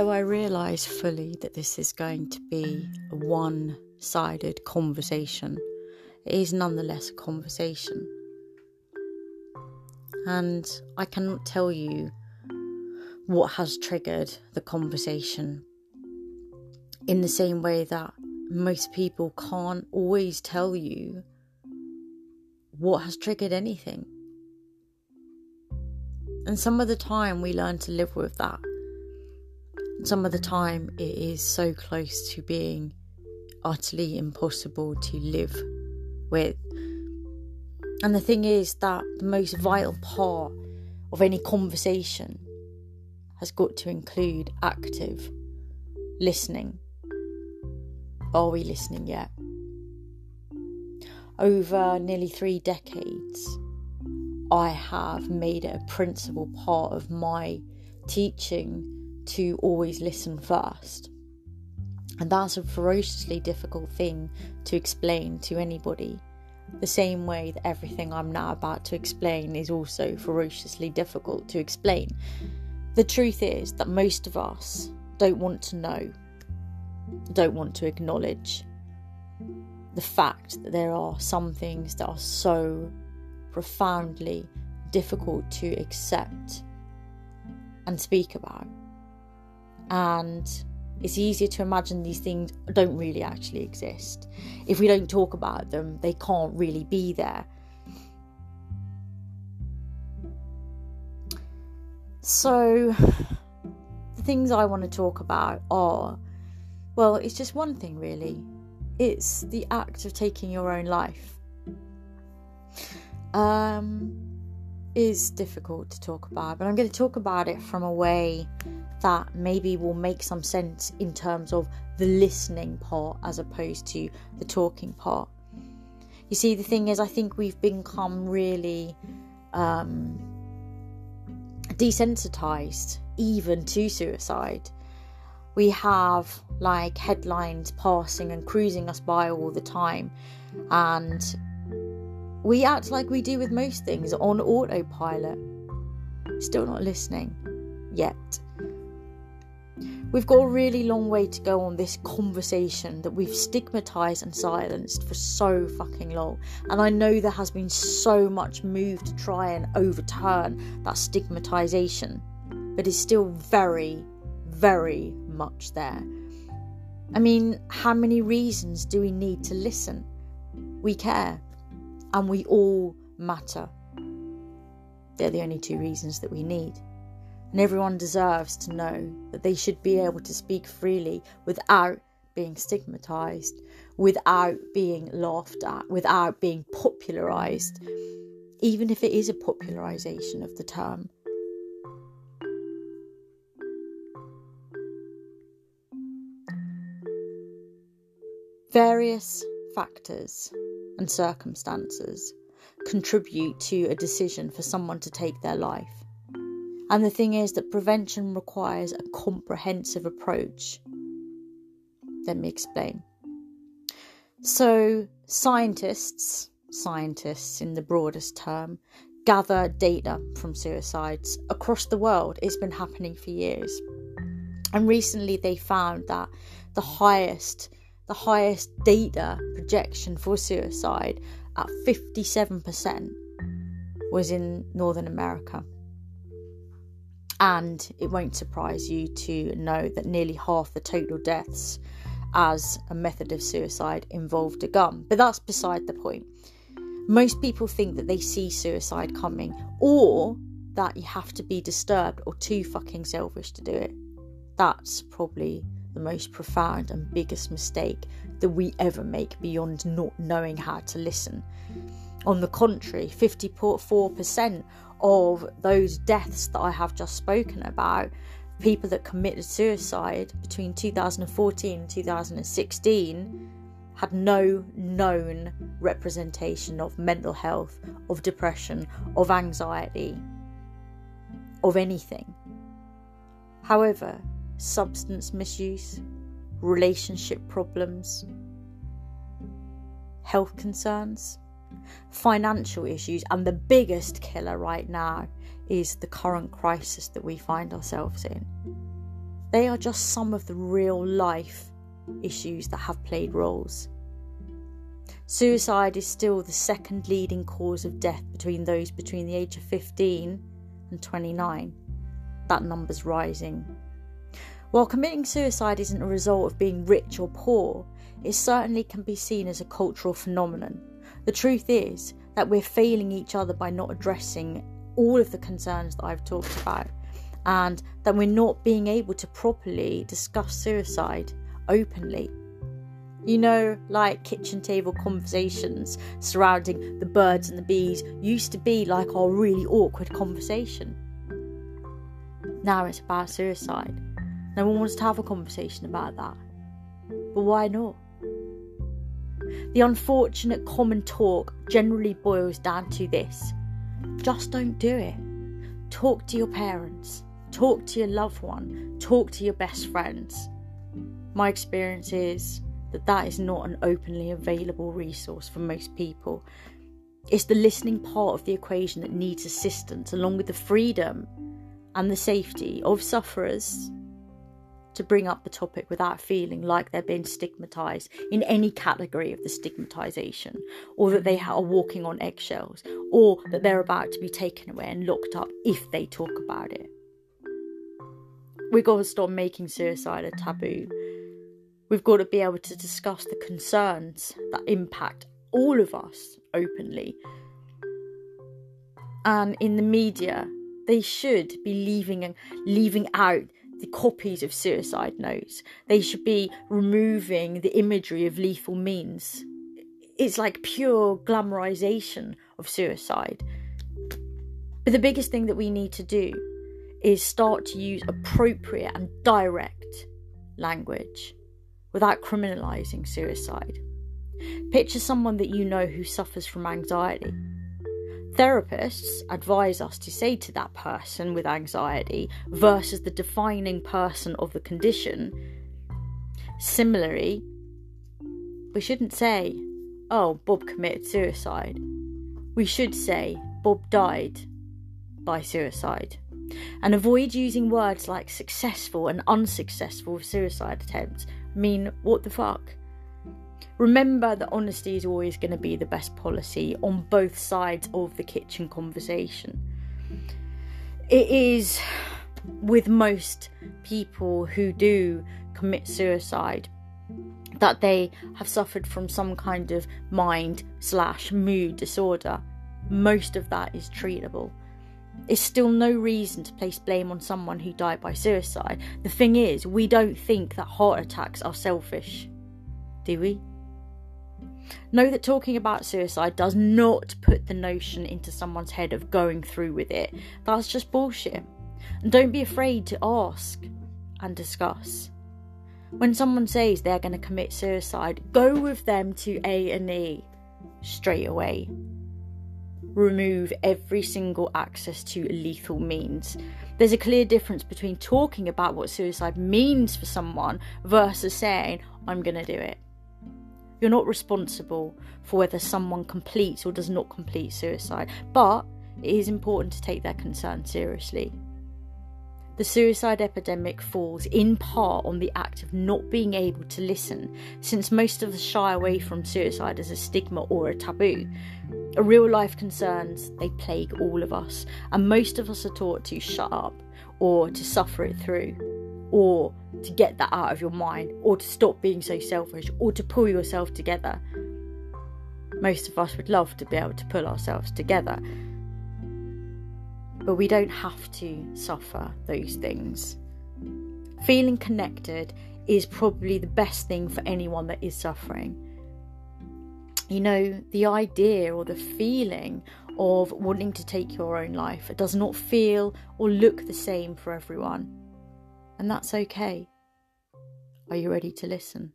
Though I realise fully that this is going to be a one-sided conversation, it is nonetheless a conversation. And I cannot tell you what has triggered the conversation, in the same way that most people can't always tell you what has triggered anything. And some of the time we learn to live with that. Some of the time it is so close to being utterly impossible to live with. And the thing is that the most vital part of any conversation has got to include active listening. Are we listening yet? Over nearly 3 decades, I have made it a principal part of my teaching to always listen first. And that's a ferociously difficult thing to explain to anybody. The same way that everything I'm now about to explain is also ferociously difficult to explain. The truth is that most of us don't want to know, don't want to acknowledge the fact that there are some things that are so profoundly difficult to accept and speak about. And it's easier to imagine these things don't really actually exist. If we don't talk about them, they can't really be there. So, the things I want to talk about are, well, it's just one thing really. It's the act of taking your own life. Is difficult to talk about, but I'm going to talk about it from a way that maybe will make some sense in terms of the listening part as opposed to the talking part. You see, the thing is, I think we've become really desensitized even to suicide. We have like headlines passing and cruising us by all the time, and we act like we do with most things, on autopilot. Still not listening yet. We've got a really long way to go on this conversation that we've stigmatised and silenced for so fucking long. And I know there has been so much move to try and overturn that stigmatisation, but it's still very, very much there. I mean, how many reasons do we need to listen? We care, and we all matter. They're the only 2 reasons that we need. And everyone deserves to know that they should be able to speak freely without being stigmatised, without being laughed at, without being popularised, even if it is a popularisation of the term. Various factors and circumstances contribute to a decision for someone to take their life. And the thing is that prevention requires a comprehensive approach. Let me explain. So scientists in the broadest term, gather data from suicides across the world. It's been happening for years. And recently they found that the highest data projection for suicide at 57% was in Northern America. And it won't surprise you to know that nearly half the total deaths as a method of suicide involved a gun. But that's beside the point. Most people think that they see suicide coming, or that you have to be disturbed or too fucking selfish to do it. That's probably the most profound and biggest mistake that we ever make, beyond not knowing how to listen. On the contrary, 54% of those deaths that I have just spoken about, people that committed suicide between 2014 and 2016, had no known representation of mental health, of depression, of anxiety, of anything. However, substance misuse, relationship problems, health concerns, financial issues, and the biggest killer right now is the current crisis that we find ourselves in. They are just some of the real life issues that have played roles. Suicide is still the second leading cause of death between those between the age of 15 and 29. That number's rising. While committing suicide isn't a result of being rich or poor, it certainly can be seen as a cultural phenomenon. The truth is that we're failing each other by not addressing all of the concerns that I've talked about, and that we're not being able to properly discuss suicide openly. You know, like kitchen table conversations surrounding the birds and the bees used to be like our really awkward conversation. Now it's about suicide. No one wants to have a conversation about that. But why not? The unfortunate common talk generally boils down to this. Just don't do it. Talk to your parents. Talk to your loved one. Talk to your best friends. My experience is that is not an openly available resource for most people. It's the listening part of the equation that needs assistance, along with the freedom and the safety of sufferers to bring up the topic without feeling like they're being stigmatised in any category of the stigmatisation, or that they are walking on eggshells, or that they're about to be taken away and locked up if they talk about it. We've got to stop making suicide a taboo. We've got to be able to discuss the concerns that impact all of us openly. And in the media, they should be leaving out the copies of suicide notes. They should be removing the imagery of lethal means. It's like pure glamorization of suicide. But the biggest thing that we need to do is start to use appropriate and direct language without criminalizing suicide. Picture someone that you know who suffers from anxiety. Therapists advise us to say to that person with anxiety versus the defining person of the condition. Similarly, we shouldn't say, "Oh, Bob committed suicide." We should say, "Bob died by suicide." And avoid using words like successful and unsuccessful suicide attempts. I mean, what the fuck? Remember that honesty is always going to be the best policy on both sides of the kitchen conversation. It is with most people who do commit suicide that they have suffered from some kind of mind/mood disorder. Most of that is treatable. It's still no reason to place blame on someone who died by suicide. The thing is, we don't think that heart attacks are selfish, do we? Know that talking about suicide does not put the notion into someone's head of going through with it. That's just bullshit. And don't be afraid to ask and discuss. When someone says they're going to commit suicide, go with them to A&E straight away. Remove every single access to lethal means. There's a clear difference between talking about what suicide means for someone versus saying, "I'm going to do it." You're not responsible for whether someone completes or does not complete suicide, but it is important to take their concern seriously. The suicide epidemic falls in part on the act of not being able to listen, since most of us shy away from suicide as a stigma or a taboo. Real life concerns, they plague all of us, and most of us are taught to shut up, or to suffer it through, or to get that out of your mind, or to stop being so selfish, or to pull yourself together. Most of us would love to be able to pull ourselves together, but we don't have to suffer those things. Feeling connected is probably the best thing for anyone that is suffering. You know, the idea or the feeling of wanting to take your own life, it does not feel or look the same for everyone. And that's okay. Are you ready to listen?